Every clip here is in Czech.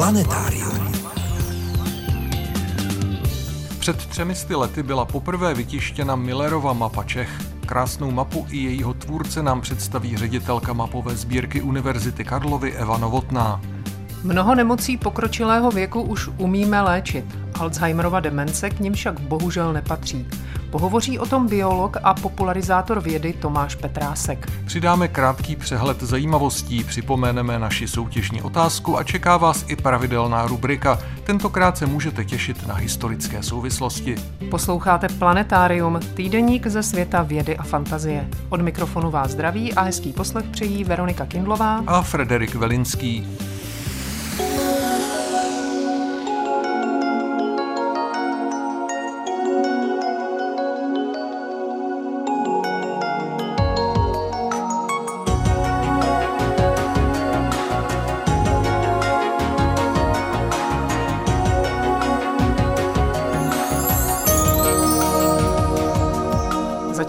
Planetárium. Před 300 lety byla poprvé vytištěna Müllerova mapa Čech. Krásnou mapu i jejího tvůrce nám představí ředitelka mapové sbírky Univerzity Karlovy Eva Novotná. Mnoho nemocí pokročilého věku už umíme léčit. Alzheimerova demence k nim však bohužel nepatří. Pohovoří o tom biolog a popularizátor vědy Tomáš Petrásek. Přidáme krátký přehled zajímavostí, připomeneme naši soutěžní otázku a čeká vás i pravidelná rubrika. Tentokrát se můžete těšit na historické souvislosti. Posloucháte Planetárium, týdeník ze světa vědy a fantazie. Od mikrofonu vás zdraví a hezký poslech přejí Veronika Kindlová a Frederik Velinský.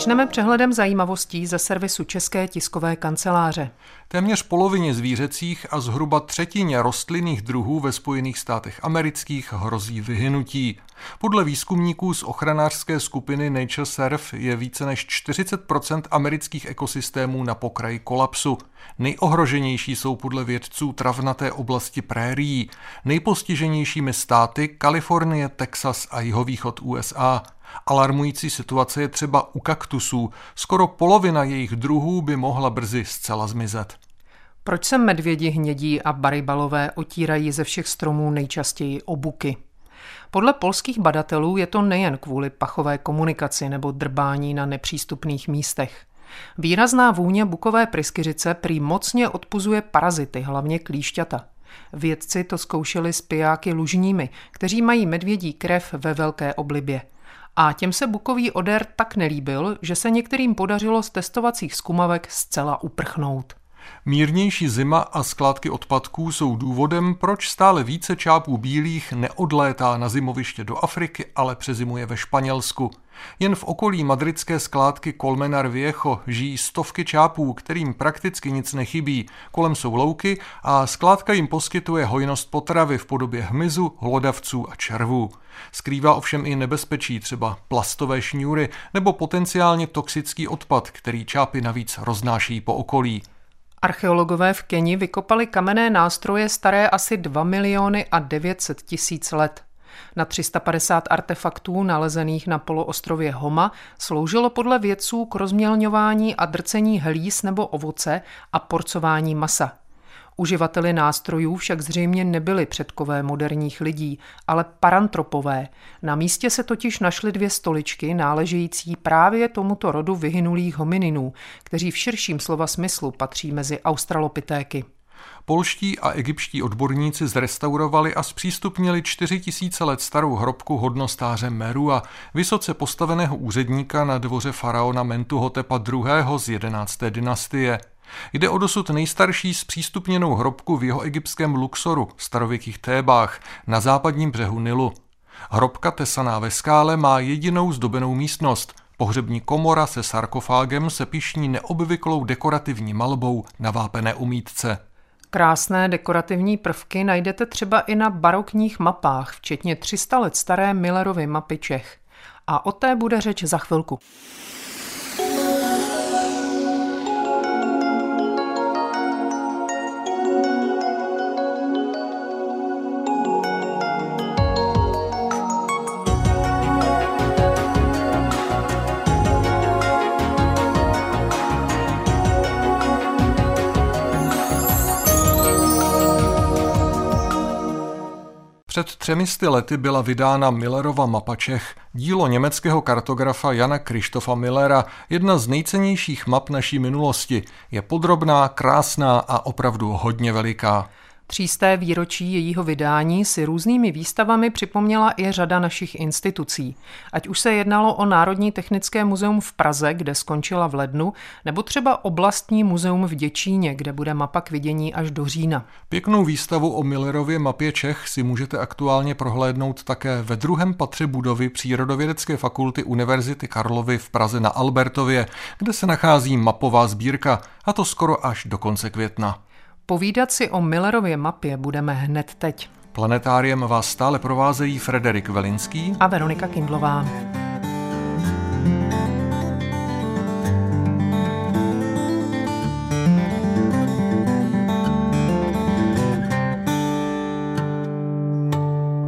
Začneme přehledem zajímavostí ze servisu České tiskové kanceláře. Téměř polovině zvířecích a zhruba třetině rostlinných druhů ve Spojených státech amerických hrozí vyhynutí. Podle výzkumníků z ochranářské skupiny NatureServe je více než 40% amerických ekosystémů na pokraji kolapsu. Nejohroženější jsou podle vědců travnaté oblasti prérií. Nejpostiženějšími státy Kalifornie, Texas a jihovýchod USA. Alarmující situace je třeba u kaktusů. Skoro polovina jejich druhů by mohla brzy zcela zmizet. Proč se medvědi hnědí a barybalové otírají ze všech stromů nejčastěji o buky? Podle polských badatelů je to nejen kvůli pachové komunikaci nebo drbání na nepřístupných místech. Výrazná vůně bukové pryskyřice prý mocně odpuzuje parazity, hlavně klíšťata. Vědci to zkoušeli s pijáky lužními, kteří mají medvědí krev ve velké oblibě. A těm se bukový odér tak nelíbil, že se některým podařilo z testovacích zkumavek zcela uprchnout. Mírnější zima a skládky odpadků jsou důvodem, proč stále více čápů bílých neodlétá na zimoviště do Afriky, ale přezimuje ve Španělsku. Jen v okolí madridské skládky Colmenar Viejo žijí stovky čápů, kterým prakticky nic nechybí. Kolem jsou louky a skládka jim poskytuje hojnost potravy v podobě hmyzu, hlodavců a červů. Skrývá ovšem i nebezpečí, třeba plastové šňůry nebo potenciálně toxický odpad, který čápy navíc roznáší po okolí. Archeologové v Keni vykopali kamenné nástroje staré asi 2 900 000 let. Na 350 artefaktů nalezených na poloostrově Homa sloužilo podle vědců k rozmělňování a drcení hlíz nebo ovoce a porcování masa. Uživateli nástrojů však zřejmě nebyli předkové moderních lidí, ale parantropové. Na místě se totiž našly 2 stoličky náležející právě tomuto rodu vyhynulých homininů, kteří v širším slova smyslu patří mezi australopitéky. Polští a egyptští odborníci zrestaurovali a zpřístupnili 4000 let starou hrobku hodnostáře Merua, vysoce postaveného úředníka na dvoře faraona Mentuhotepa II. z 11. dynastie. Jde o dosud nejstarší zpřístupněnou hrobku v jihoegyptském Luxoru, starověkých Tébách, na západním břehu Nilu. Hrobka tesaná ve skále má jedinou zdobenou místnost. Pohřební komora se sarkofágem se pyšní neobvyklou dekorativní malbou na vápené omítce. Krásné dekorativní prvky najdete třeba i na barokních mapách, včetně 300 let staré Müllerovy mapy Čech. A o té bude řeč za chvilku. Před 300 lety byla vydána Müllerova mapa Čech, dílo německého kartografa Jana Kryštofa Müllera, jedna z nejcennějších map naší minulosti. Je podrobná, krásná a opravdu hodně veliká. 300. výročí jejího vydání si různými výstavami připomněla i řada našich institucí. Ať už se jednalo o Národní technické muzeum v Praze, kde skončila v lednu, nebo třeba oblastní muzeum v Děčíně, kde bude mapa k vidění až do října. Pěknou výstavu o Müllerově mapě Čech si můžete aktuálně prohlédnout také ve 2. patře budovy Přírodovědecké fakulty Univerzity Karlovy v Praze na Albertově, kde se nachází mapová sbírka, a to skoro až do konce května. Povídat si o Müllerově mapě budeme hned teď. Planetáriem vás stále provázejí Frederik Velinský a Veronika Kindlová.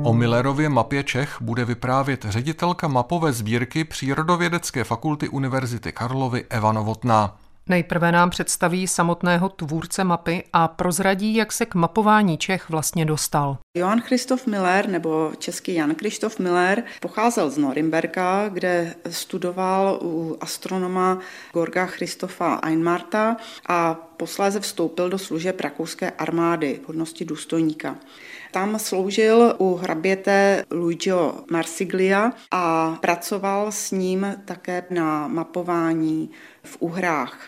O Müllerově mapě Čech bude vyprávět ředitelka mapové sbírky Přírodovědecké fakulty Univerzity Karlovy Eva Novotná. Nejprve nám představí samotného tvůrce mapy a prozradí, jak se k mapování Čech vlastně dostal. Johann Christoph Müller, nebo český Jan Kryštof Müller, pocházel z Norimberka, kde studoval u astronoma Georga Christopha Eimmarta a posléze vstoupil do služeb rakouské armády v hodnosti důstojníka. Tam sloužil u hraběte Luigiho Marsiglia a pracoval s ním také na mapování v Uhrách.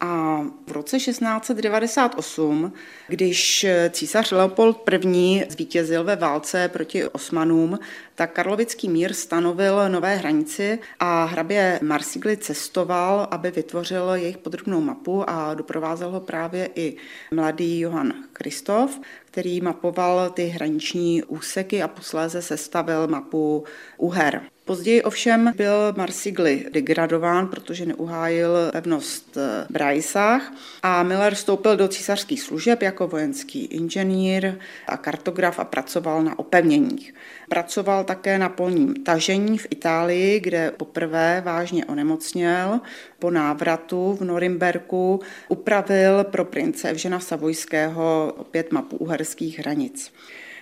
A v roce 1698, když císař Leopold I. zvítězil ve válce proti Osmanům, tak Karlovický mír stanovil nové hranici a hrabě Marsigli cestoval, aby vytvořil jejich podrobnou mapu a doprovázel ho právě i mladý Johann Christoph, který mapoval ty hraniční úseky a posléze sestavil mapu Uher. Později ovšem byl Marsigli degradován, protože neuhájil pevnost Breisach a Müller vstoupil do císařských služeb jako vojenský inženýr a kartograf a pracoval na opevněních. Pracoval také na polním tažení v Itálii, kde poprvé vážně onemocněl. Po návratu v Norimberku upravil pro prince Evžena Savojského opět mapu uherských hranic.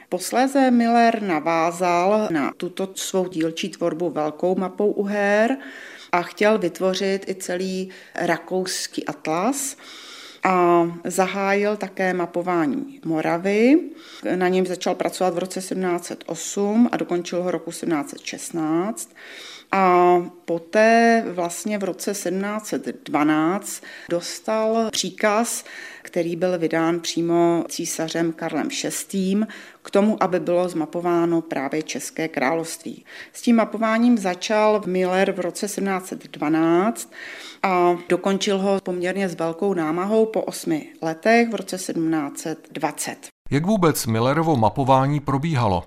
Posléze Müller navázal na tuto svou dílčí tvorbu velkou mapou Uher a chtěl vytvořit i celý rakouský atlas a zahájil také mapování Moravy. Na něm začal pracovat v roce 1708 a dokončil ho roku 1716. A poté vlastně v roce 1712 dostal příkaz, který byl vydán přímo císařem Karlem VI. K tomu, aby bylo zmapováno právě České království. S tím mapováním začal Müller v roce 1712 a dokončil ho poměrně s velkou námahou po 8 letech v roce 1720. Jak vůbec Müllerovo mapování probíhalo?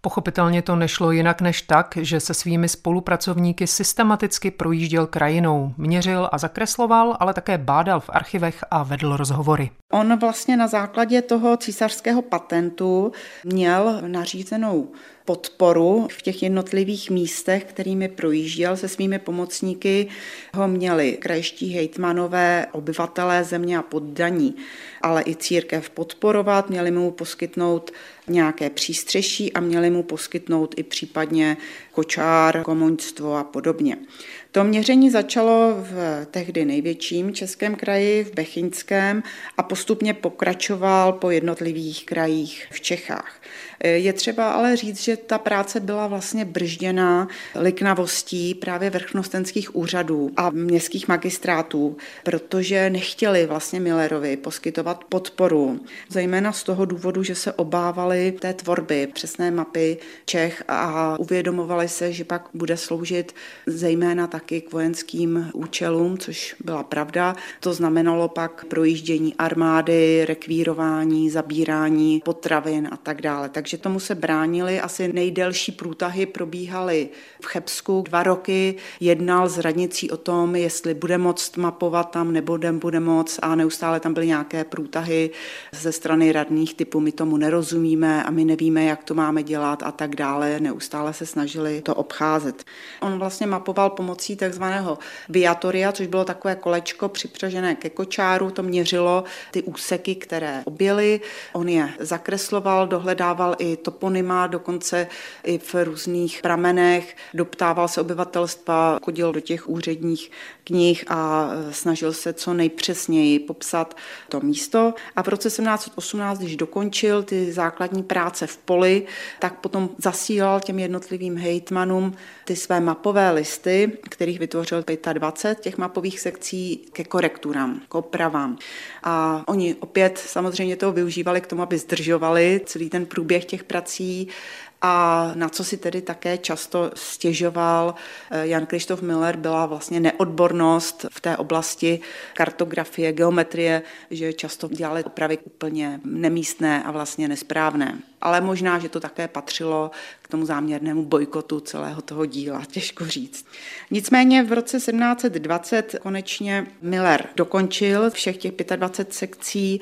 Pochopitelně to nešlo jinak než tak, že se svými spolupracovníky systematicky projížděl krajinou, měřil a zakresloval, ale také bádal v archivech a vedl rozhovory. On vlastně na základě toho císařského patentu měl nařízenou podporu v těch jednotlivých místech, kterými projížděl se svými pomocníky, ho měli krajští hejtmanové, obyvatelé země a poddaní, ale i církev podporovat, měli mu poskytnout nějaké přístřeší a měli mu poskytnout i případně kočár, komoňstvo a podobně. To měření začalo v tehdy největším českém kraji, v Bechyňském, a postupně pokračoval po jednotlivých krajích v Čechách. Je třeba ale říct, že ta práce byla vlastně bržděná liknavostí právě vrchnostenských úřadů a městských magistrátů, protože nechtěli vlastně Müllerovi poskytovat podporu, zejména z toho důvodu, že se obávali té tvorby přesné mapy Čech a uvědomovali se, že pak bude sloužit zejména taky k vojenským účelům, což byla pravda. To znamenalo pak projíždění armády, rekvírování, zabírání potravin a tak dále. Takže tomu se bránili. Asi nejdelší průtahy probíhaly v Chebsku. 2 roky jednal s radnicí o tom, jestli bude moct mapovat tam, nebo bude moct, a neustále tam byly nějaké průtahy ze strany radních typu my tomu nerozumíme a my nevíme, jak to máme dělat a tak dále. Neustále se snažili to obcházet. On vlastně mapoval pomocí takzvaného viatoria, což bylo takové kolečko připřažené ke kočáru, to měřilo ty úseky, které objeli. On je zakresloval, dohledával i toponyma, dokonce i v různých pramenech, doptával se obyvatelstva, chodil do těch úředních knih a snažil se co nejpřesněji popsat to místo. A v roce 1718, když dokončil ty základní práce v poli, tak potom zasílal těm jednotlivým hejtmanům ty své mapové listy, kterých vytvořil 25 těch mapových sekcí, ke korekturám, k opravám. A oni opět samozřejmě toho využívali k tomu, aby zdržovali celý ten průběh těch prací a na co si tedy také často stěžoval Jan Kryštof Müller, byla vlastně neodbornost v té oblasti kartografie, geometrie, že často dělali opravy úplně nemístné a vlastně nesprávné. Ale možná, že to také patřilo k tomu záměrnému bojkotu celého toho díla, těžko říct. Nicméně v roce 1720 konečně Müller dokončil všech těch 25 sekcí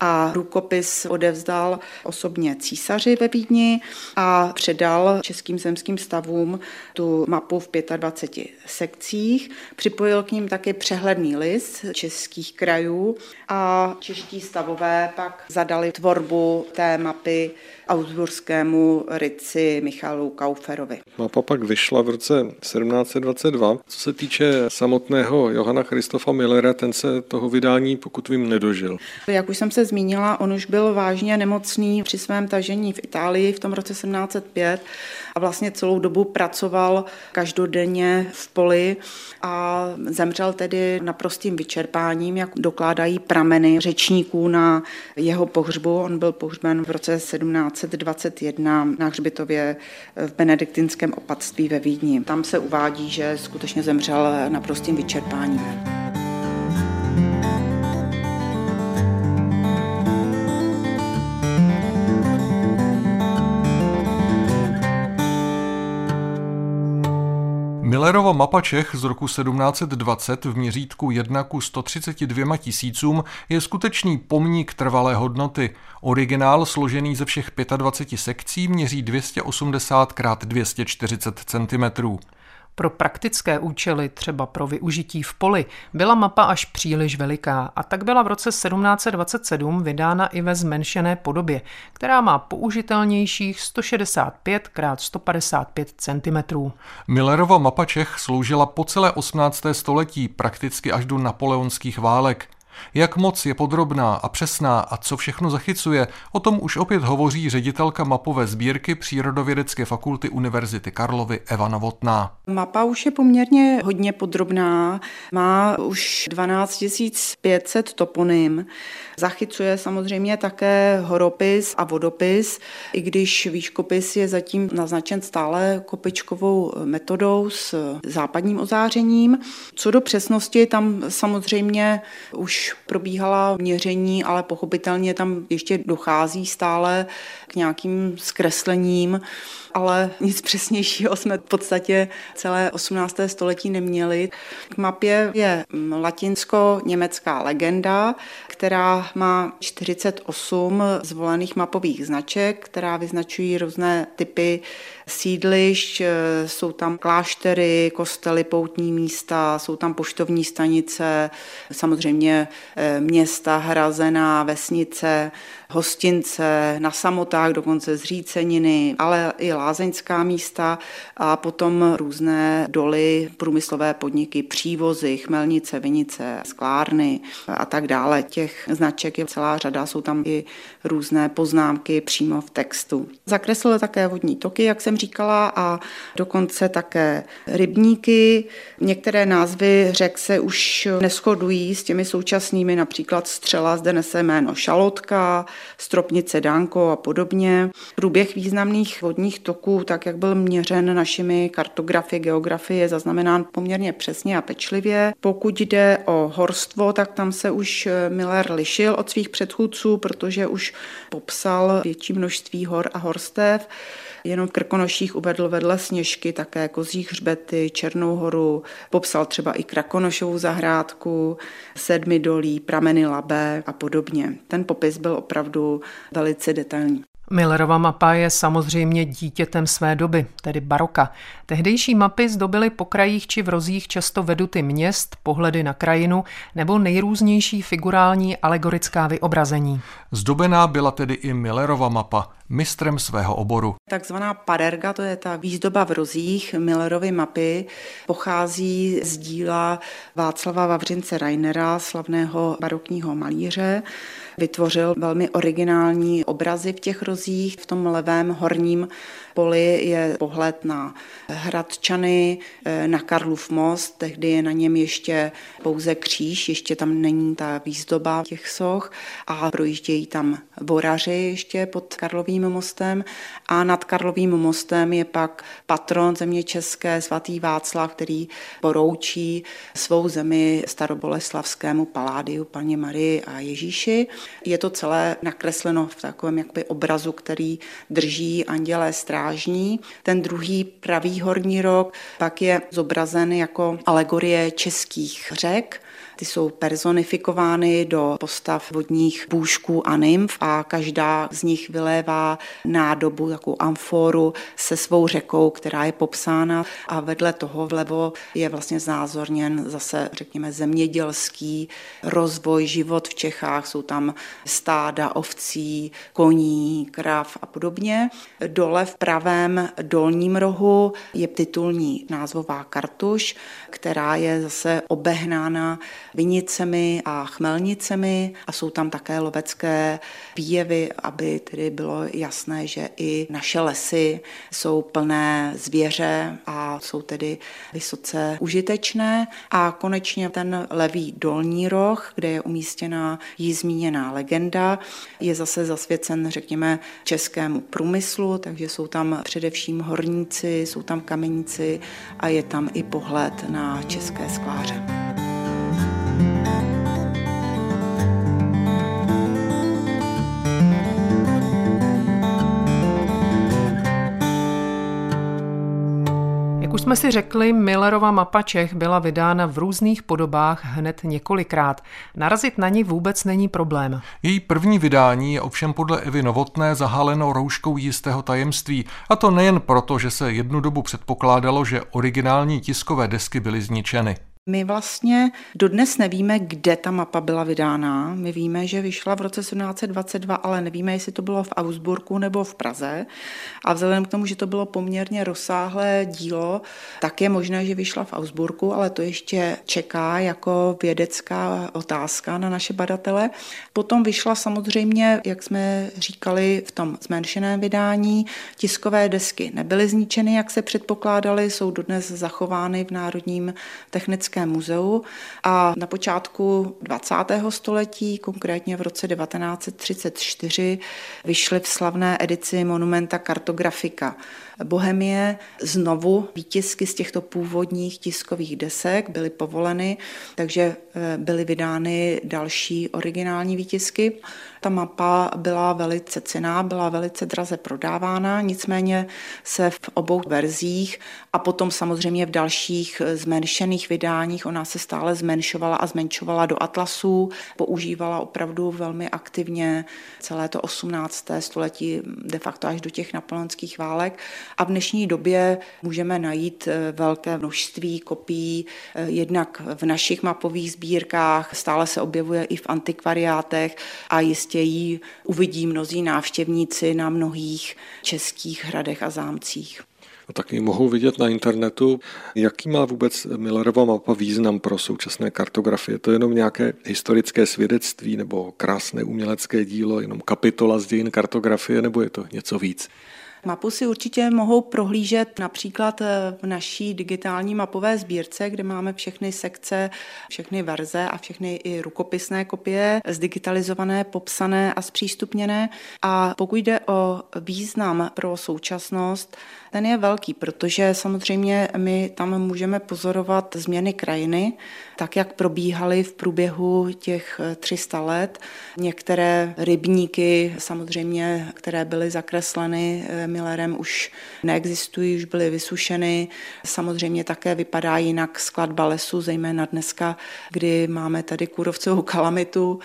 a rukopis odevzdal osobně císaři ve Vídni a předal Českým zemským stavům tu mapu v 25 sekcích. Připojil k ním taky přehledný list českých krajů a čeští stavové pak zadali tvorbu té mapy augsburskému ryci Michalu Kauferovi. Mapa pak vyšla v roce 1722. Co se týče samotného Johanna Christopha Müllera, ten se toho vydání, pokud vím, nedožil. Jak už jsem se zmínila, on už byl vážně nemocný při svém tažení v Itálii v tom roce 1705 a vlastně celou dobu pracoval každodenně v poli a zemřel tedy naprostým vyčerpáním, jak dokládají prameny řečníků na jeho pohřbu. On byl pohřben v roce 1721 na hřbitově v benediktinském opatství ve Vídni. Tam se uvádí, že skutečně zemřel naprostým vyčerpáním. Müllerova mapa Čech z roku 1720 v měřítku 1:132 tisícům je skutečný pomník trvalé hodnoty. Originál, složený ze všech 25 sekcí, měří 280 x 240 cm. Pro praktické účely, třeba pro využití v poli, byla mapa až příliš veliká a tak byla v roce 1727 vydána i ve zmenšené podobě, která má použitelnějších 165 x 155 cm. Müllerova mapa Čech sloužila po celé 18. století, prakticky až do napoleonských válek. Jak moc je podrobná a přesná a co všechno zachycuje, o tom už opět hovoří ředitelka mapové sbírky Přírodovědecké fakulty Univerzity Karlovy Eva Novotná. Mapa už je poměrně hodně podrobná, má už 12 500 toponym, zachycuje samozřejmě také horopis a vodopis, i když výškopis je zatím naznačen stále kopečkovou metodou s západním ozářením. Co do přesnosti, tam samozřejmě už probíhala měření, ale pochopitelně tam ještě dochází stále k nějakým zkreslením, ale nic přesnějšího jsme v podstatě celé 18. století neměli. K mapě je latinsko-německá legenda, která má 48 zvolených mapových značek, která vyznačují různé typy sídlišť, jsou tam kláštery, kostely, poutní místa, jsou tam poštovní stanice, samozřejmě města, hrazená, vesnice, hostince, na samotách dokonce zříceniny, ale i lázeňská místa a potom různé doly, průmyslové podniky, přívozy, chmelnice, vinice, sklárny a tak dále. Těch značek je celá řada, jsou tam i různé poznámky přímo v textu. Zakreslil také vodní toky, jak jsem říkala, a dokonce také rybníky. Některé názvy řek se už neshodují s těmi současnými, například Střela zde nese jméno Šalotka, Stropnice Dánko a podobně. Průběh významných vodních toků, tak jak byl měřen našimi kartografy, geografie, je zaznamenán poměrně přesně a pečlivě. Pokud jde o horstvo, tak tam se už Müller lišil od svých předchůdců, protože už popsal větší množství hor a horstev. Jenom v Krkonoších uvedl vedle Sněžky také Kozí hřbety, Černou horu, popsal třeba i Krakonošovu zahrádku, Sedmidolí, prameny Labé a podobně. Ten popis byl opravdu velice detailní. Müllerova mapa je samozřejmě dítětem své doby, tedy baroka. Tehdejší mapy zdobily po krajích či v rozích často veduty měst, pohledy na krajinu nebo nejrůznější figurální alegorická vyobrazení. Zdobená byla tedy i Müllerova mapa mistrem svého oboru. Takzvaná parerga, to je ta výzdoba v rozích Müllerovy mapy, pochází z díla Václava Vavřince Reinera, slavného barokního malíře. vytvořil velmi originální obrazy v těch rozích. V tom levém horním poli je pohled na Hradčany, na Karlův most, tehdy je na něm ještě pouze kříž, ještě tam není ta výzdoba těch soch a projíždějí tam boraři ještě pod Karlovým mostem a nad Karlovým mostem je pak patron země české, svatý Václav, který poroučí svou zemi staroboleslavskému paládiu Panně Marii a Ježíši. Je to celé nakresleno v takovém jakoby obrazu, který drží andělé strážní. Ten druhý pravý horní roh pak je zobrazen jako alegorie českých řek. Ty jsou personifikovány do postav vodních bůžků a nymf a každá z nich vylévá nádobu, takovou amforu se svou řekou, která je popsána a vedle toho vlevo je vlastně znázorněn zase, řekněme, zemědělský rozvoj, život v Čechách, jsou tam stáda ovcí, koní, krav a podobně. Dole v pravém dolním rohu je titulní názvová kartuš, která je zase obehnána vinicemi a chmelnicemi a jsou tam také lovecké výjevy, aby tedy bylo jasné, že i naše lesy jsou plné zvěře a jsou tedy vysoce užitečné. A konečně ten levý dolní roh, kde je umístěna jí zmíněná legenda, je zase zasvěcen, řekněme, českému průmyslu, takže jsou tam především horníci, jsou tam kameníci a je tam i pohled na české skláře. Jsme si řekli, Müllerova mapa Čech byla vydána v různých podobách hned několikrát. Narazit na ní vůbec není problém. Její první vydání je ovšem podle Evy Novotné zahaleno rouškou jistého tajemství. A to nejen proto, že se jednu dobu předpokládalo, že originální tiskové desky byly zničeny. My vlastně dodnes nevíme, kde ta mapa byla vydána. My víme, že vyšla v roce 1722, ale nevíme, jestli to bylo v Augsburgu nebo v Praze. A vzhledem k tomu, že to bylo poměrně rozsáhlé dílo, tak je možné, že vyšla v Augsburgu, ale to ještě čeká jako vědecká otázka na naše badatele. Potom vyšla samozřejmě, jak jsme říkali, v tom zmenšeném vydání. Tiskové desky nebyly zničeny, jak se předpokládaly, jsou dodnes zachovány v Národním technickém muzeu a na počátku 20. století, konkrétně v roce 1934, vyšly v slavné edici Monumenta Cartographica Bohemiae. Znovu výtisky z těchto původních tiskových desek byly povoleny, takže byly vydány další originální výtisky. Ta mapa byla velice cenná, byla velice draze prodávána, nicméně se v obou verzích a potom samozřejmě v dalších zmenšených vydáních, ona se stále zmenšovala a zmenšovala do atlasů, používala opravdu velmi aktivně celé to 18. století, de facto až do těch napoleonských válek. A v dnešní době můžeme najít velké množství kopií, jednak v našich mapových sbírkách, stále se objevuje i v antikvariátech a jistě ji uvidí mnozí návštěvníci na mnohých českých hradech a zámcích. A taky mohou vidět na internetu, jaký má vůbec Müllerova mapa význam pro současné kartografie. To je jenom nějaké historické svědectví nebo krásné umělecké dílo, jenom kapitola z dějin kartografie, nebo je to něco víc? Mapu si určitě mohou prohlížet například v naší digitální mapové sbírce, kde máme všechny sekce, všechny verze a všechny i rukopisné kopie zdigitalizované, popsané a zpřístupněné. A pokud jde o význam pro současnost, ten je velký, protože samozřejmě my tam můžeme pozorovat změny krajiny, tak jak probíhaly v průběhu těch 300 let. Některé rybníky samozřejmě, které byly zakresleny Müllerem, už neexistují, už byly vysušeny. Samozřejmě také vypadá jinak skladba lesů, zejména dneska, kdy máme tady kůrovcovou kalamitu.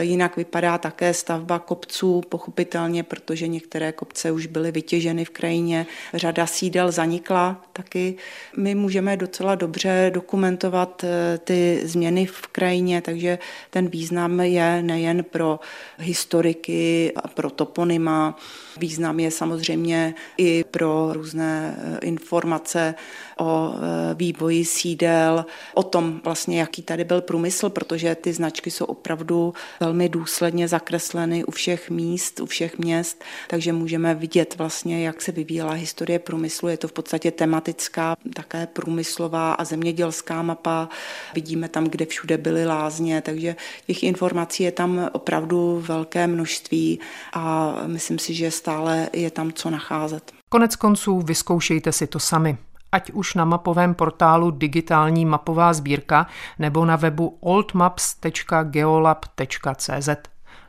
Jinak vypadá také stavba kopců, pochopitelně, protože některé kopce už byly vytěženy v krajině. Řada sídel zanikla taky. My můžeme docela dobře dokumentovat ty změny v krajině, takže ten význam je nejen pro historiky, pro toponyma. Význam je samozřejmě samozřejmě i pro různé informace o vývoji sídel, o tom vlastně, jaký tady byl průmysl, protože ty značky jsou opravdu velmi důsledně zakresleny u všech míst, u všech měst, takže můžeme vidět vlastně, jak se vyvíjela historie průmyslu. Je to v podstatě tematická, také průmyslová a zemědělská mapa. Vidíme tam, kde všude byly lázně, takže těch informací je tam opravdu velké množství a myslím si, že stále je tam co nacházet. Konec konců vyzkoušejte si to sami. Ať už na mapovém portálu Digitální mapová sbírka nebo na webu oldmaps.geolab.cz.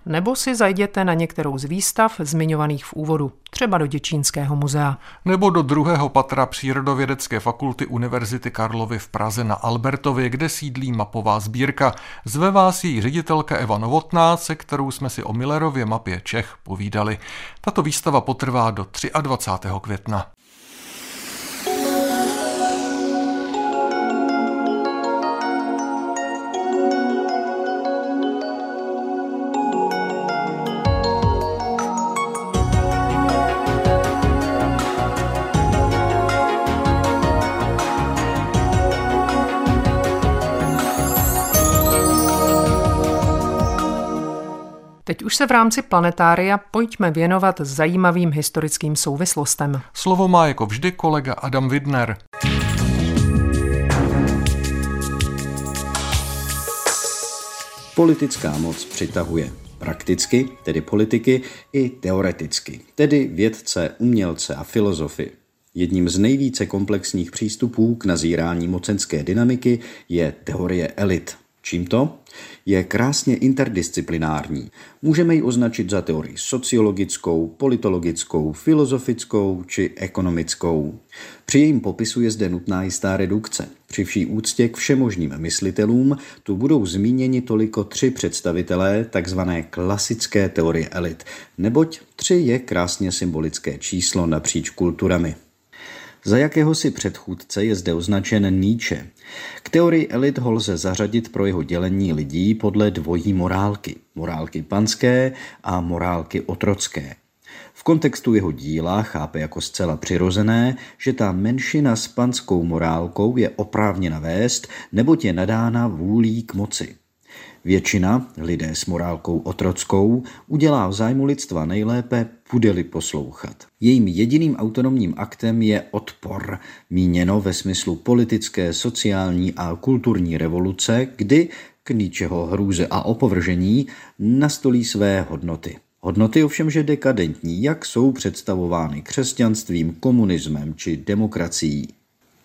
Nebo si zajděte na některou z výstav zmiňovaných v úvodu, třeba do Děčínského muzea. Nebo do druhého patra Přírodovědecké fakulty Univerzity Karlovy v Praze na Albertově, kde sídlí mapová sbírka. Zve vás její ředitelka Eva Novotná, se kterou jsme si o Müllerově mapě Čech povídali. Tato výstava potrvá do 23. května. Teď už se v rámci planetária pojďme věnovat zajímavým historickým souvislostem. Slovo má jako vždy kolega Adam Vidner. Politická moc přitahuje. Prakticky, tedy politiky, i teoreticky, tedy vědce, umělce a filozofy. Jedním z nejvíce komplexních přístupů k nazírání mocenské dynamiky je teorie elit. Čím to? Je krásně interdisciplinární. Můžeme ji označit za teorii sociologickou, politologickou, filozofickou či ekonomickou. Při jejím popisu je zde nutná jistá redukce. Při vší úctě k všemožným myslitelům tu budou zmíněni toliko tři představitelé takzvané klasické teorie elit, neboť tři je krásně symbolické číslo napříč kulturami. Za jakéhosi předchůdce je zde označen Nietzsche. K teorii elit ho lze zařadit pro jeho dělení lidí podle dvojí morálky. Morálky panské a morálky otrocké. V kontextu jeho díla chápe jako zcela přirozené, že ta menšina s panskou morálkou je oprávněna vést, neboť je nadána vůlí k moci. Většina, lidé s morálkou otrockou, udělá v zájmu lidstva nejlépe, bude-li poslouchat. Jejím jediným autonomním aktem je odpor, míněno ve smyslu politické, sociální a kulturní revoluce, kdy k Nietzscheho hrůze a opovržení nastolí své hodnoty. Hodnoty ovšemže dekadentní, jak jsou představovány křesťanstvím, komunismem či demokracií.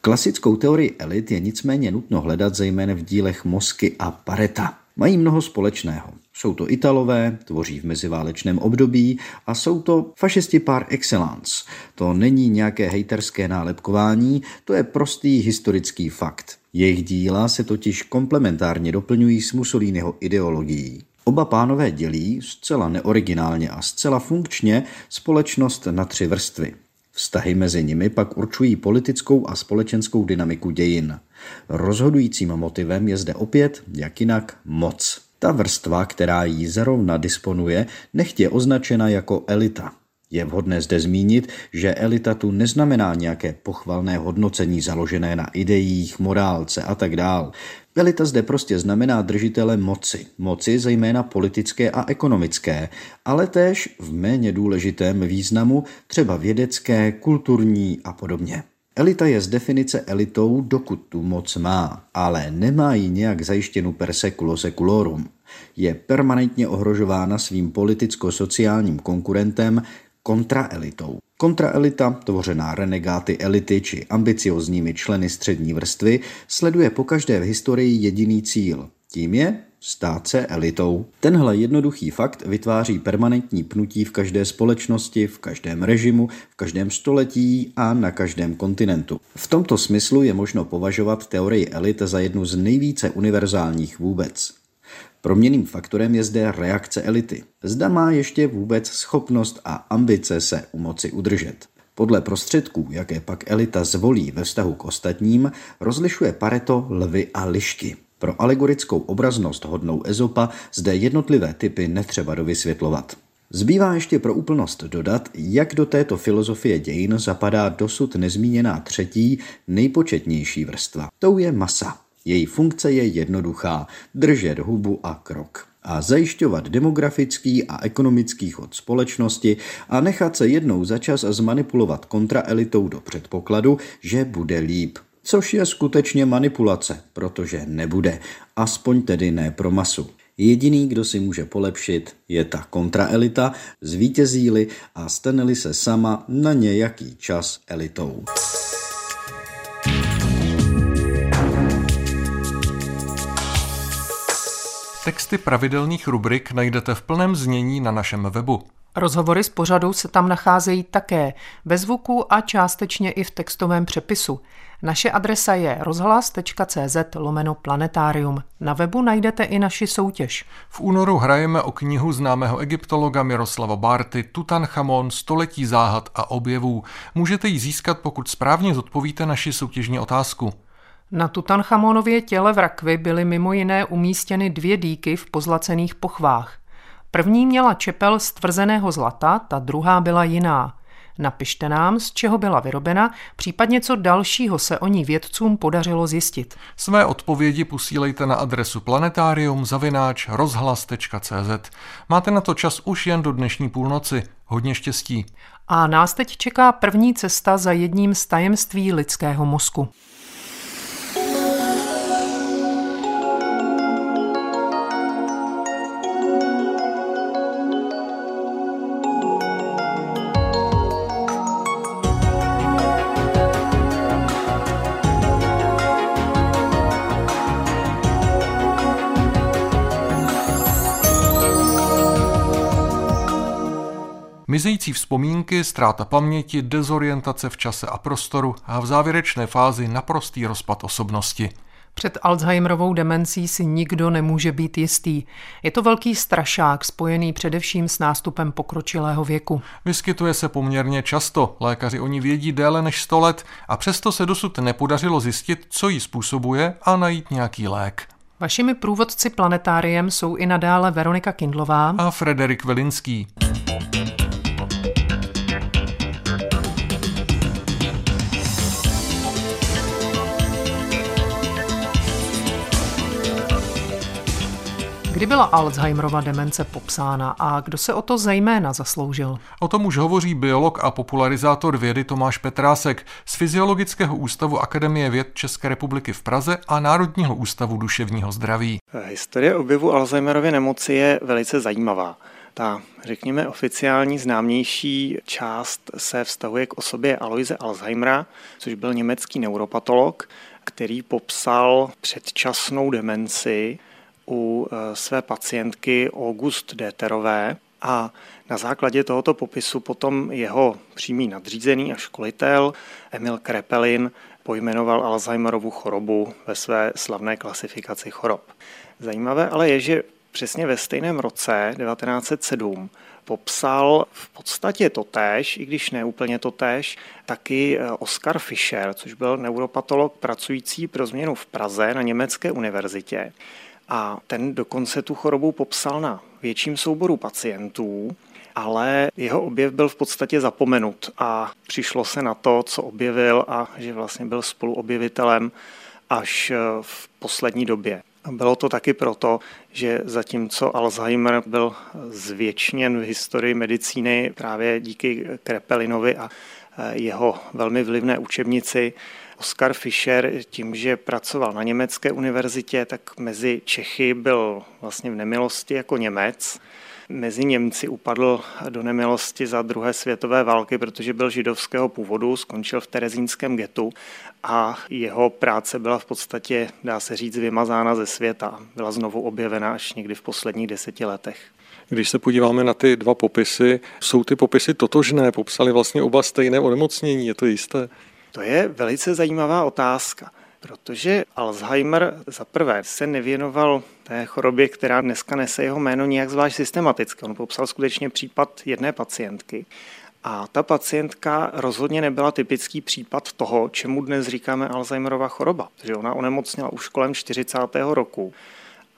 Klasickou teorii elit je nicméně nutno hledat zejména v dílech Mosky a Pareta. Mají mnoho společného. Jsou to Italové, tvoří v meziválečném období a jsou to fašisti par excellence. To není nějaké hejterské nálepkování, to je prostý historický fakt. Jejich díla se totiž komplementárně doplňují s Mussoliniho ideologií. Oba pánové dělí, zcela neoriginálně a zcela funkčně, společnost na tři vrstvy. Vztahy mezi nimi pak určují politickou a společenskou dynamiku dějin. Rozhodujícím motivem je zde opět, jak jinak, moc. Ta vrstva, která jí zrovna disponuje, nechť je označena jako elita. Je vhodné zde zmínit, že elita tu neznamená nějaké pochvalné hodnocení založené na ideích, morálce a tak dál. Elita zde prostě znamená držitele moci. Moci zejména politické a ekonomické, ale též v méně důležitém významu třeba vědecké, kulturní a podobně. Elita je z definice elitou, dokud tu moc má, ale nemá ji nějak zajištěnu per seculo seculorum. Je permanentně ohrožována svým politicko-sociálním konkurentem, kontraelitou. Kontraelita, tvořená renegáty elity či ambiciozními členy střední vrstvy, sleduje pokaždé v historii jediný cíl. Tím je stát se elitou. Tenhle jednoduchý fakt vytváří permanentní pnutí v každé společnosti, v každém režimu, v každém století a na každém kontinentu. V tomto smyslu je možno považovat teorii elit za jednu z nejvíce univerzálních vůbec. Proměnným faktorem je zde reakce elity. Zda má ještě vůbec schopnost a ambice se u moci udržet. Podle prostředků, jaké pak elita zvolí ve vztahu k ostatním, rozlišuje Pareto lvy a lišky. Pro alegorickou obraznost hodnou Ezopa zde jednotlivé typy netřeba dovysvětlovat. Zbývá ještě pro úplnost dodat, jak do této filozofie dějin zapadá dosud nezmíněná třetí, nejpočetnější vrstva. Tou je masa. Její funkce je jednoduchá – držet hubu a krok a zajišťovat demografický a ekonomický chod společnosti a nechat se jednou za čas zmanipulovat kontraelitou do předpokladu, že bude líp. Což je skutečně manipulace, protože nebude, aspoň tedy ne pro masu. Jediný, kdo si může polepšit, je ta kontraelita, zvítězí-li a stane-li se sama na nějaký čas elitou. Texty pravidelných rubrik najdete v plném znění na našem webu. Rozhovory s pořadu se tam nacházejí také, ve zvuku a částečně i v textovém přepisu. Naše adresa je rozhlas.cz/planetarium. Na webu najdete i naši soutěž. V únoru hrajeme o knihu známého egyptologa Miroslava Bárty Tutanchamon, 100 letí záhad a objevů. Můžete ji získat, pokud správně zodpovíte naši soutěžní otázku. Na Tutanchamonově těle v rakvi byly mimo jiné umístěny 2 dýky v pozlacených pochvách. První měla čepel z tvrzeného zlata, ta druhá byla jiná. Napište nám, z čeho byla vyrobena, případně co dalšího se o ní vědcům podařilo zjistit. Své odpovědi posílejte na adresu planetarium@rozhlas.cz. Máte na to čas už jen do dnešní půlnoci. Hodně štěstí. A nás teď čeká první cesta za jedním z tajemství lidského mozku. Mizející vzpomínky, ztráta paměti, dezorientace v čase a prostoru a v závěrečné fázi naprostý rozpad osobnosti. Před Alzheimerovou demencí si nikdo nemůže být jistý. Je to velký strašák, spojený především s nástupem pokročilého věku. Vyskytuje se poměrně často, lékaři o ní vědí déle než 100 let a přesto se dosud nepodařilo zjistit, co ji způsobuje a najít nějaký lék. Vašimi průvodci planetáriem jsou i nadále Veronika Kindlová a Frederik Velinský. Kdy byla Alzheimerova demence popsána a kdo se o to zejména zasloužil? O tom už hovoří biolog a popularizátor vědy Tomáš Petrásek z Fyziologického ústavu Akademie věd České republiky v Praze a Národního ústavu duševního zdraví. Historie objevu Alzheimerovy nemoci je velice zajímavá. Ta, řekněme, oficiální známější část se vztahuje k osobě Aloise Alzheimera, což byl německý neuropatolog, který popsal předčasnou demenci u své pacientky Auguste Deterové a na základě tohoto popisu potom jeho přímý nadřízený a školitel Emil Kraepelin pojmenoval Alzheimerovu chorobu ve své slavné klasifikaci chorob. Zajímavé ale je, že přesně ve stejném roce 1907 popsal v podstatě totéž, i když ne úplně totéž, taky Oskar Fischer, což byl neuropatolog pracující pro změnu v Praze na Německé univerzitě. A ten dokonce tu chorobu popsal na větším souboru pacientů, ale jeho objev byl v podstatě zapomenut a přišlo se na to, co objevil a že vlastně byl spoluobjevitelem až v poslední době. Bylo to taky proto, že zatímco Alzheimer byl zvěčněn v historii medicíny právě díky Kraepelinovi a jeho velmi vlivné učebnici, Oskar Fischer tím, že pracoval na Německé univerzitě, tak mezi Čechy byl vlastně v nemilosti jako Němec. Mezi Němci upadl do nemilosti za druhé světové války, protože byl židovského původu, skončil v terezínském getu a jeho práce byla v podstatě, dá se říct, vymazána ze světa. Byla znovu objevena až někdy v posledních 10 letech. Když se podíváme na ty 2 popisy, jsou ty popisy totožné? Popsali vlastně oba stejné onemocnění, je to jisté? To je velice zajímavá otázka, protože Alzheimer zaprvé se nevěnoval té chorobě, která dneska nese jeho jméno, nějak zvlášť systematicky. On popsal skutečně případ jedné pacientky a ta pacientka rozhodně nebyla typický případ toho, čemu dnes říkáme Alzheimerova choroba, protože ona onemocněla už kolem 40. roku.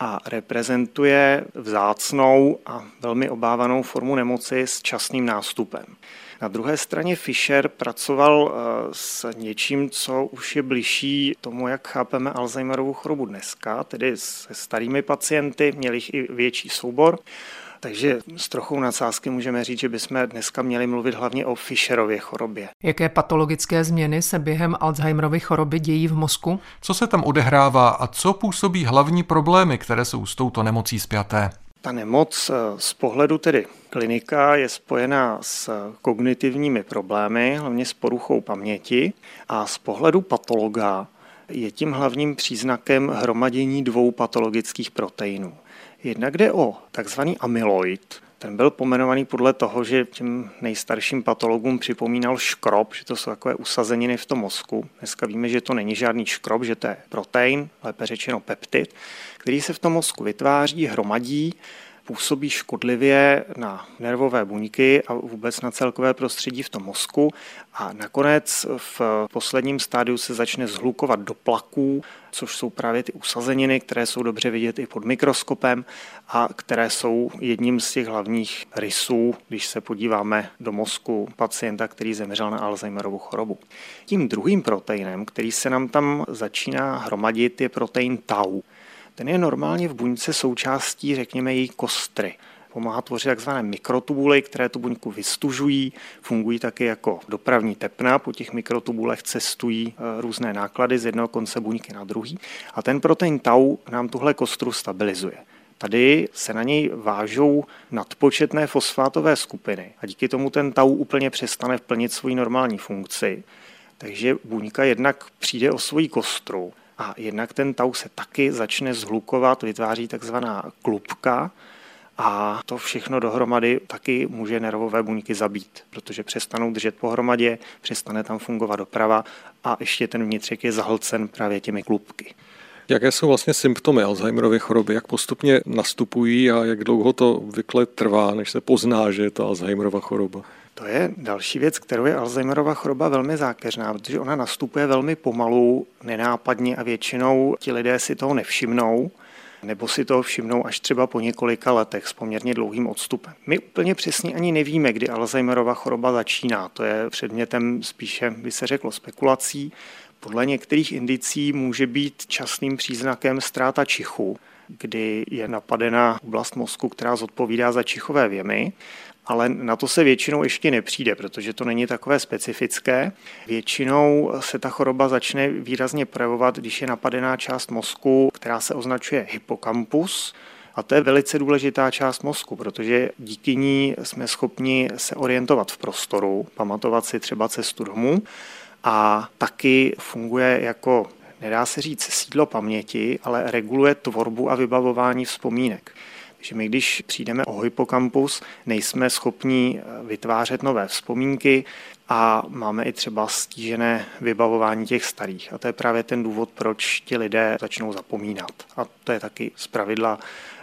a reprezentuje vzácnou a velmi obávanou formu nemoci s časným nástupem. Na druhé straně Fischer pracoval s něčím, co už je bližší tomu, jak chápeme Alzheimerovu chorobu dneska, tedy se starými pacienty, měl jich i větší soubor. Takže s trochou nadsázky můžeme říct, že bychom dneska měli mluvit hlavně o Fischerově chorobě. Jaké patologické změny se během Alzheimerovy choroby dějí v mozku? Co se tam odehrává a co působí hlavní problémy, které jsou s touto nemocí spjaté? Ta nemoc z pohledu tedy klinika je spojená s kognitivními problémy, hlavně s poruchou paměti, a z pohledu patologa je tím hlavním příznakem hromadění dvou patologických proteinů. Jednak jde o takzvaný amyloid. Ten byl pomenovaný podle toho, že těm nejstarším patologům připomínal škrob, že to jsou takové usazeniny v tom mozku. Dneska víme, že to není žádný škrob, že to je protein, lépe řečeno peptid, který se v tom mozku vytváří, hromadí, působí škodlivě na nervové buňky a vůbec na celkové prostředí v tom mozku a nakonec v posledním stádiu se začne zhlukovat do plaků, což jsou právě ty usazeniny, které jsou dobře vidět i pod mikroskopem a které jsou jedním z těch hlavních rysů, když se podíváme do mozku pacienta, který zemřel na Alzheimerovu chorobu. Tím druhým proteinem, který se nám tam začíná hromadit, je protein tau. Ten je normálně v buňce součástí, řekněme, její kostry. Pomáhá tvořit tzv. Mikrotubuly, které tu buňku vystužují, fungují taky jako dopravní tepna, po těch mikrotubulech cestují různé náklady z jednoho konce buňky na druhý a ten protein tau nám tuhle kostru stabilizuje. Tady se na něj vážou nadpočetné fosfátové skupiny a díky tomu ten tau úplně přestane plnit svoji normální funkci. Takže buňka jednak přijde o svoji kostru, a jednak ten tau se taky začne zhlukovat, vytváří takzvaná klubka a to všechno dohromady taky může nervové buňky zabít, protože přestanou držet pohromadě, přestane tam fungovat doprava a ještě ten vnitřek je zahlcen právě těmi klubky. Jaké jsou vlastně symptomy Alzheimerovy choroby, jak postupně nastupují a jak dlouho to obvykle trvá, než se pozná, že je to Alzheimerova choroba? To je další věc, kterou je Alzheimerova choroba velmi zákeřná, protože ona nastupuje velmi pomalu, nenápadně a většinou ti lidé si toho nevšimnou, nebo si toho všimnou až třeba po několika letech s poměrně dlouhým odstupem. My úplně přesně ani nevíme, kdy Alzheimerova choroba začíná, to je předmětem spíše, by se řeklo, spekulací. Podle některých indicí může být častým příznakem ztráta čichu, kdy je napadena oblast mozku, která zodpovídá za čichové vjemy, ale na to se většinou ještě nepřijde, protože to není takové specifické. Většinou se ta choroba začne výrazně projevovat, když je napadená část mozku, která se označuje hypokampus, a to je velice důležitá část mozku, protože díky ní jsme schopni se orientovat v prostoru, pamatovat si třeba cestu domů a taky funguje jako, nedá se říct sídlo paměti, ale reguluje tvorbu a vybavování vzpomínek. Že my, když přijdeme o hypokampus, nejsme schopni vytvářet nové vzpomínky a máme i třeba stížené vybavování těch starých. A to je právě ten důvod, proč ti lidé začnou zapomínat. A to je taky zpravidla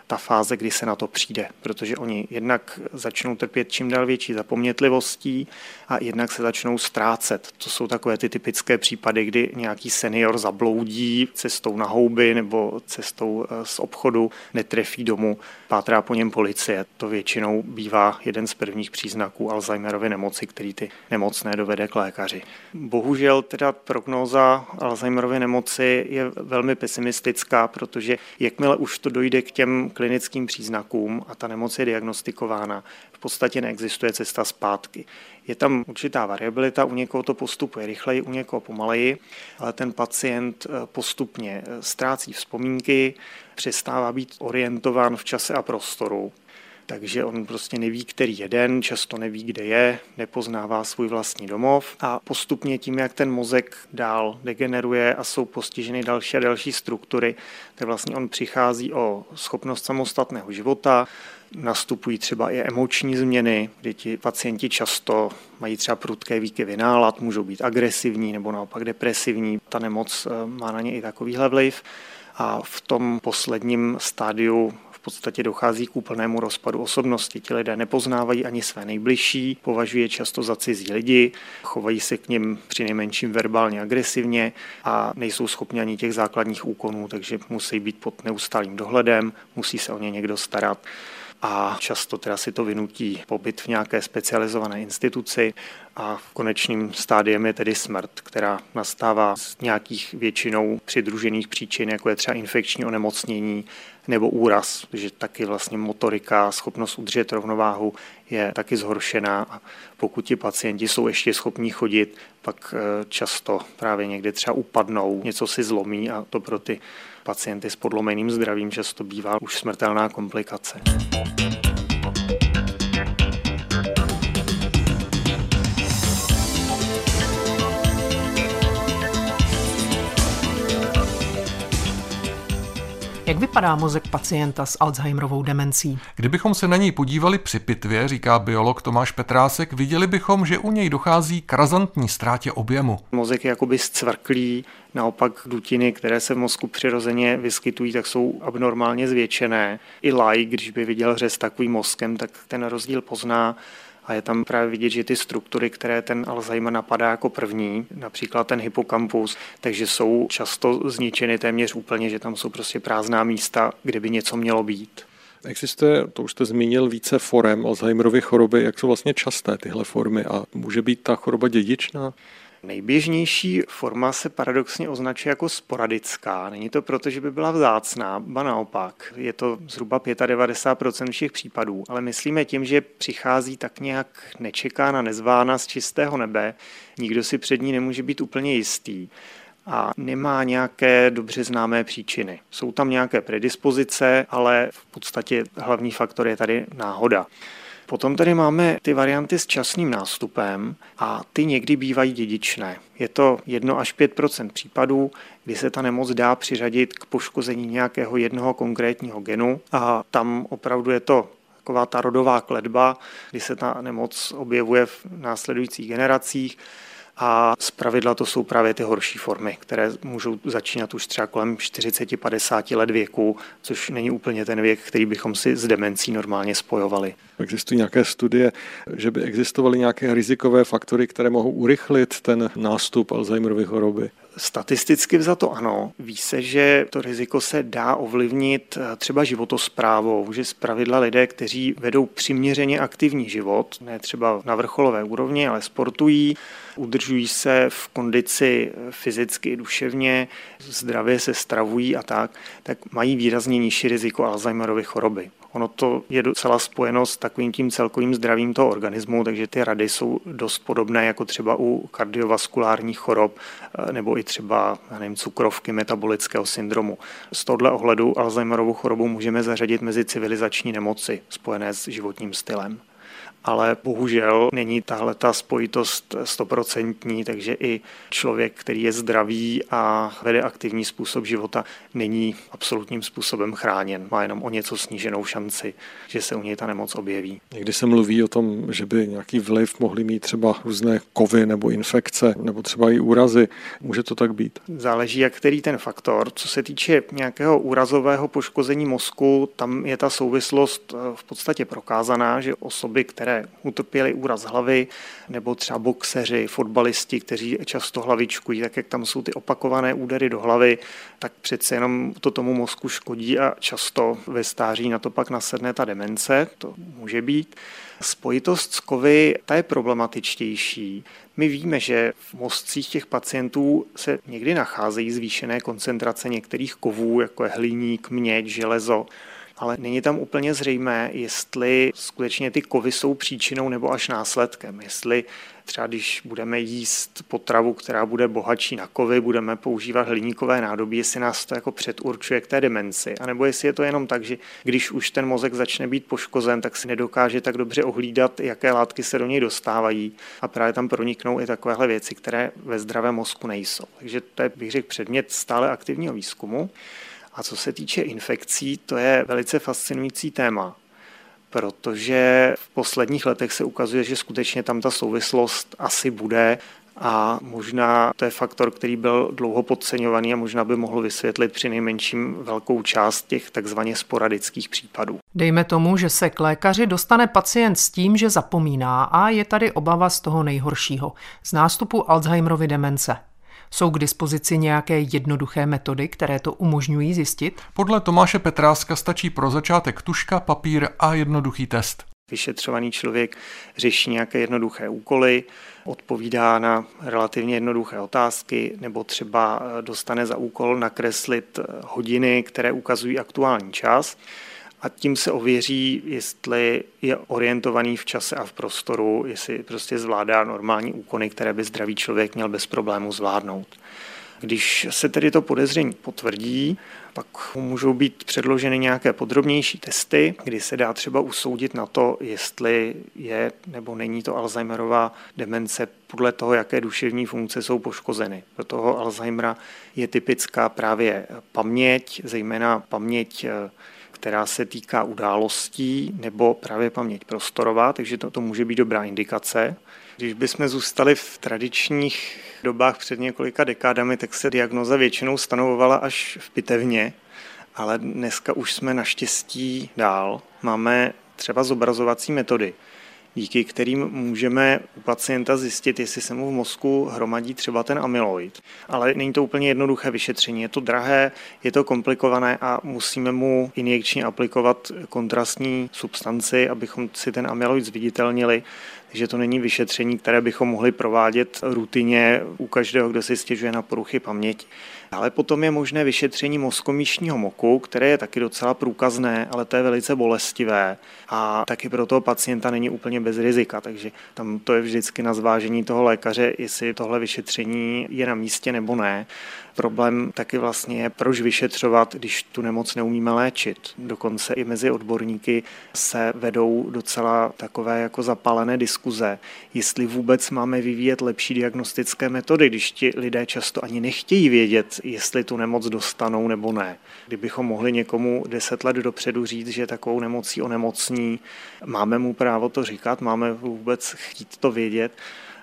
ta fáze, kdy se na to přijde, protože oni jednak začnou trpět čím dál větší zapomnětlivostí a jednak se začnou ztrácet. To jsou takové ty typické případy, kdy nějaký senior zabloudí cestou na houby nebo cestou z obchodu, netrefí domů, pátrá po něm policie. To většinou bývá jeden z prvních příznaků Alzheimerovy nemoci, který ty nemocné dovede k lékaři. Bohužel teda prognóza Alzheimerovy nemoci je velmi pesimistická, protože jakmile už to dojde k těm klinickým příznakům a ta nemoc je diagnostikována, v podstatě neexistuje cesta zpátky. Je tam určitá variabilita, u někoho to postupuje rychleji, u někoho pomaleji, ale ten pacient postupně ztrácí vzpomínky, přestává být orientován v čase a prostoru. Takže on prostě neví, který je den, často neví, kde je, nepoznává svůj vlastní domov a postupně tím, jak ten mozek dál degeneruje a jsou postiženy další a další struktury, tak vlastně on přichází o schopnost samostatného života, nastupují třeba i emoční změny, kdy ti pacienti často mají třeba prudké výkyvy nálad, můžou být agresivní nebo naopak depresivní, ta nemoc má na ně i takovýhle vliv a v tom posledním stádiu v podstatě dochází k úplnému rozpadu osobnosti. Ti lidé nepoznávají ani své nejbližší, považují je často za cizí lidi, chovají se k nim přinejmenším verbálně agresivně a nejsou schopni ani těch základních úkonů, takže musí být pod neustálým dohledem, musí se o ně někdo starat. A často teda si to vynutí pobyt v nějaké specializované instituci a v konečným stádiem je tedy smrt, která nastává z nějakých většinou přidružených příčin, jako je třeba infekční onemocnění nebo úraz, že taky vlastně motorika, schopnost udržet rovnováhu je taky zhoršená a pokud ti pacienti jsou ještě schopní chodit, pak často právě někde třeba upadnou, něco si zlomí a to pro ty pacienty s podlomeným zdravím často bývá už smrtelná komplikace. Jak vypadá mozek pacienta s Alzheimerovou demencí? Kdybychom se na něj podívali při pitvě, říká biolog Tomáš Petrásek, viděli bychom, že u něj dochází k razantní ztrátě objemu. Mozek je jakoby zcvrklý, naopak dutiny, které se v mozku přirozeně vyskytují, tak jsou abnormálně zvětšené. I laik, když by viděl řez takovým mozkem, tak ten rozdíl pozná. A je tam právě vidět, že ty struktury, které ten Alzheimer napadá jako první, například ten hypokampus, takže jsou často zničeny téměř úplně, že tam jsou prostě prázdná místa, kde by něco mělo být. Existuje, to už jste zmínil, více forem Alzheimerovy choroby, jak jsou vlastně časté tyhle formy a může být ta choroba dědičná? Nejběžnější forma se paradoxně označuje jako sporadická. Není to proto, že by byla vzácná, ba naopak. Je to zhruba 95% všech případů, ale myslíme tím, že přichází tak nějak nečekána, nezvána z čistého nebe. Nikdo si před ní nemůže být úplně jistý a nemá nějaké dobře známé příčiny. Jsou tam nějaké predispozice, ale v podstatě hlavní faktor je tady náhoda. Potom tady máme ty varianty s časným nástupem a ty někdy bývají dědičné. Je to 1 až 5% případů, kdy se ta nemoc dá přiřadit k poškození nějakého jednoho konkrétního genu a tam opravdu je to taková ta rodová kletba, kdy se ta nemoc objevuje v následujících generacích a zpravidla to jsou právě ty horší formy, které můžou začínat už třeba kolem 40-50 let věku, což není úplně ten věk, který bychom si s demencí normálně spojovali. Existují nějaké studie, že by existovaly nějaké rizikové faktory, které mohou urychlit ten nástup Alzheimerovy choroby? Statisticky vzato ano. Ví se, že to riziko se dá ovlivnit třeba životosprávou, že zpravidla lidé, kteří vedou přiměřeně aktivní život, ne třeba na vrcholové úrovni, ale sportují, udržují se v kondici fyzicky i duševně, zdravě se stravují a tak mají výrazně nižší riziko Alzheimerovy choroby. Ono to je docela spojeno s takovým tím celkovým zdravím toho organismu, takže ty rady jsou dost podobné jako třeba u kardiovaskulárních chorob nebo i třeba cukrovky metabolického syndromu. Z tohle ohledu Alzheimerovu chorobu můžeme zařadit mezi civilizační nemoci spojené s životním stylem. Ale bohužel není tahleta spojitost 100%, takže i člověk, který je zdravý a vede aktivní způsob života, není absolutním způsobem chráněn. Má jenom o něco sníženou šanci, že se u něj ta nemoc objeví. Někdy se mluví o tom, že by nějaký vliv mohly mít třeba různé kovy nebo infekce, nebo třeba i úrazy. Může to tak být? Záleží, jak který ten faktor. Co se týče nějakého úrazového poškození mozku, tam je ta souvislost v podstatě prokázaná, že osoby, které utrpěli úraz hlavy, nebo třeba boxeři, fotbalisti, kteří často hlavičkují, tak jak tam jsou ty opakované údery do hlavy, tak přece jenom to tomu mozku škodí a často ve stáří na to pak nasedne ta demence, to může být. Spojitost s kovy, ta je problematičtější. My víme, že v mozcích těch pacientů se někdy nacházejí zvýšené koncentrace některých kovů, jako je hliník, měď, železo, ale není tam úplně zřejmé, jestli skutečně ty kovy jsou příčinou nebo až následkem. Jestli třeba když budeme jíst potravu, která bude bohatší na kovy, budeme používat hliníkové nádobí, jestli nás to jako předurčuje k té demenci, anebo jestli je to jenom tak, že když už ten mozek začne být poškozen, tak si nedokáže tak dobře ohlídat, jaké látky se do něj dostávají a právě tam proniknou i takovéhle věci, které ve zdravém mozku nejsou. Takže to je, bych řekl, předmět stále aktivního výzkumu. A co se týče infekcí, to je velice fascinující téma, protože v posledních letech se ukazuje, že skutečně tam ta souvislost asi bude a možná to je faktor, který byl dlouho podceňovaný a možná by mohl vysvětlit přinejmenším velkou část těch takzvaně sporadických případů. Dejme tomu, že se k lékaři dostane pacient s tím, že zapomíná a je tady obava z toho nejhoršího, z nástupu Alzheimerovy demence. Jsou k dispozici nějaké jednoduché metody, které to umožňují zjistit? Podle Tomáše Petráska stačí pro začátek tužka, papír a jednoduchý test. Vyšetřovaný člověk řeší nějaké jednoduché úkoly, odpovídá na relativně jednoduché otázky nebo třeba dostane za úkol nakreslit hodiny, které ukazují aktuální čas a tím se ověří, jestli je orientovaný v čase a v prostoru, jestli prostě zvládá normální úkony, které by zdravý člověk měl bez problému zvládnout. Když se tedy to podezření potvrdí, pak můžou být předloženy nějaké podrobnější testy, kdy se dá třeba usoudit na to, jestli je nebo není to Alzheimerova demence podle toho, jaké duševní funkce jsou poškozeny. Pro toho Alzheimera je typická právě paměť, zejména paměť, která se týká událostí, nebo právě paměť prostorová, takže to může být dobrá indikace. Když bychom zůstali v tradičních dobách před několika dekádami, tak se diagnóza většinou stanovovala až v pitevně, ale dneska už jsme naštěstí dál. Máme třeba zobrazovací metody, díky kterým můžeme u pacienta zjistit, jestli se mu v mozku hromadí třeba ten amyloid. Ale není to úplně jednoduché vyšetření, je to drahé, je to komplikované a musíme mu injekčně aplikovat kontrastní substanci, abychom si ten amyloid zviditelnili. Takže to není vyšetření, které bychom mohli provádět rutině u každého, kdo si stěžuje na poruchy paměti. Ale potom je možné vyšetření mozkomíšního moku, které je taky docela průkazné, ale to je velice bolestivé a taky pro toho pacienta není úplně bez rizika. Takže tam to je vždycky na zvážení toho lékaře, jestli tohle vyšetření je na místě nebo ne. Problém taky vlastně je, proč vyšetřovat, když tu nemoc neumíme léčit. Dokonce i mezi odborníky se vedou docela takové jako zapálené diskuze, jestli vůbec máme vyvíjet lepší diagnostické metody, když ti lidé často ani nechtějí vědět, jestli tu nemoc dostanou nebo ne. Kdybychom mohli někomu 10 let dopředu říct, že takovou nemocí onemocní, máme mu právo to říkat, máme vůbec chtít to vědět.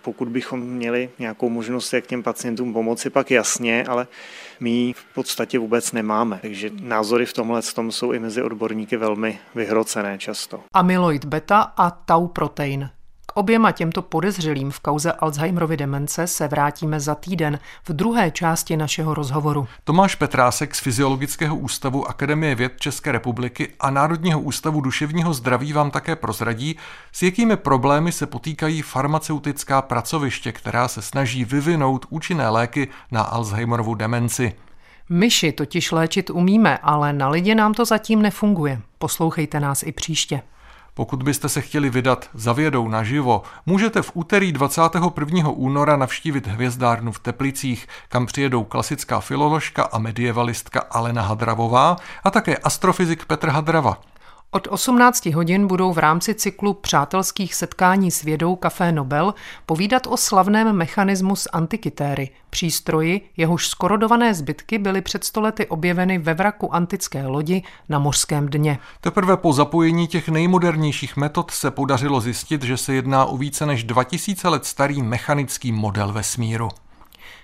Pokud bychom měli nějakou možnost, jak těm pacientům pomoci, pak jasně, ale my ji v podstatě vůbec nemáme. Takže názory v tomhle jsou i mezi odborníky velmi vyhrocené často. Amyloid beta a tau protein. K oběma těmto podezřelým v kauze Alzheimerovy demence se vrátíme za týden v druhé části našeho rozhovoru. Tomáš Petrásek z Fyziologického ústavu Akademie věd České republiky a Národního ústavu duševního zdraví vám také prozradí, s jakými problémy se potýkají farmaceutická pracoviště, která se snaží vyvinout účinné léky na Alzheimerovu demenci. Myši totiž léčit umíme, ale na lidi nám to zatím nefunguje. Poslouchejte nás i příště. Pokud byste se chtěli vydat za vědou naživo, můžete v úterý 21. února navštívit hvězdárnu v Teplicích, kam přijedou klasická filoložka a medievalistka Alena Hadravová a také astrofyzik Petr Hadrava. Od 18 hodin budou v rámci cyklu přátelských setkání s vědou Café Nobel povídat o slavném mechanismu z antikytéry, přístroji, jehož skorodované zbytky byly před 100 lety objeveny ve vraku antické lodi na mořském dně. Teprve po zapojení těch nejmodernějších metod se podařilo zjistit, že se jedná o více než 2000 let starý mechanický model vesmíru.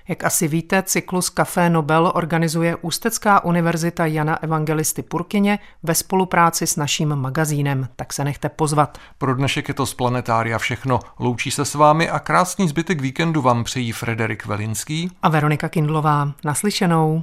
Jak asi víte, cyklus Café Nobel organizuje Ústecká univerzita Jana Evangelisty Purkyně ve spolupráci s naším magazínem, tak se nechte pozvat. Pro dnešek je to z Planetária všechno. Loučí se s vámi a krásný zbytek víkendu vám přejí Frederik Velinský a Veronika Kindlová. Naslyšenou.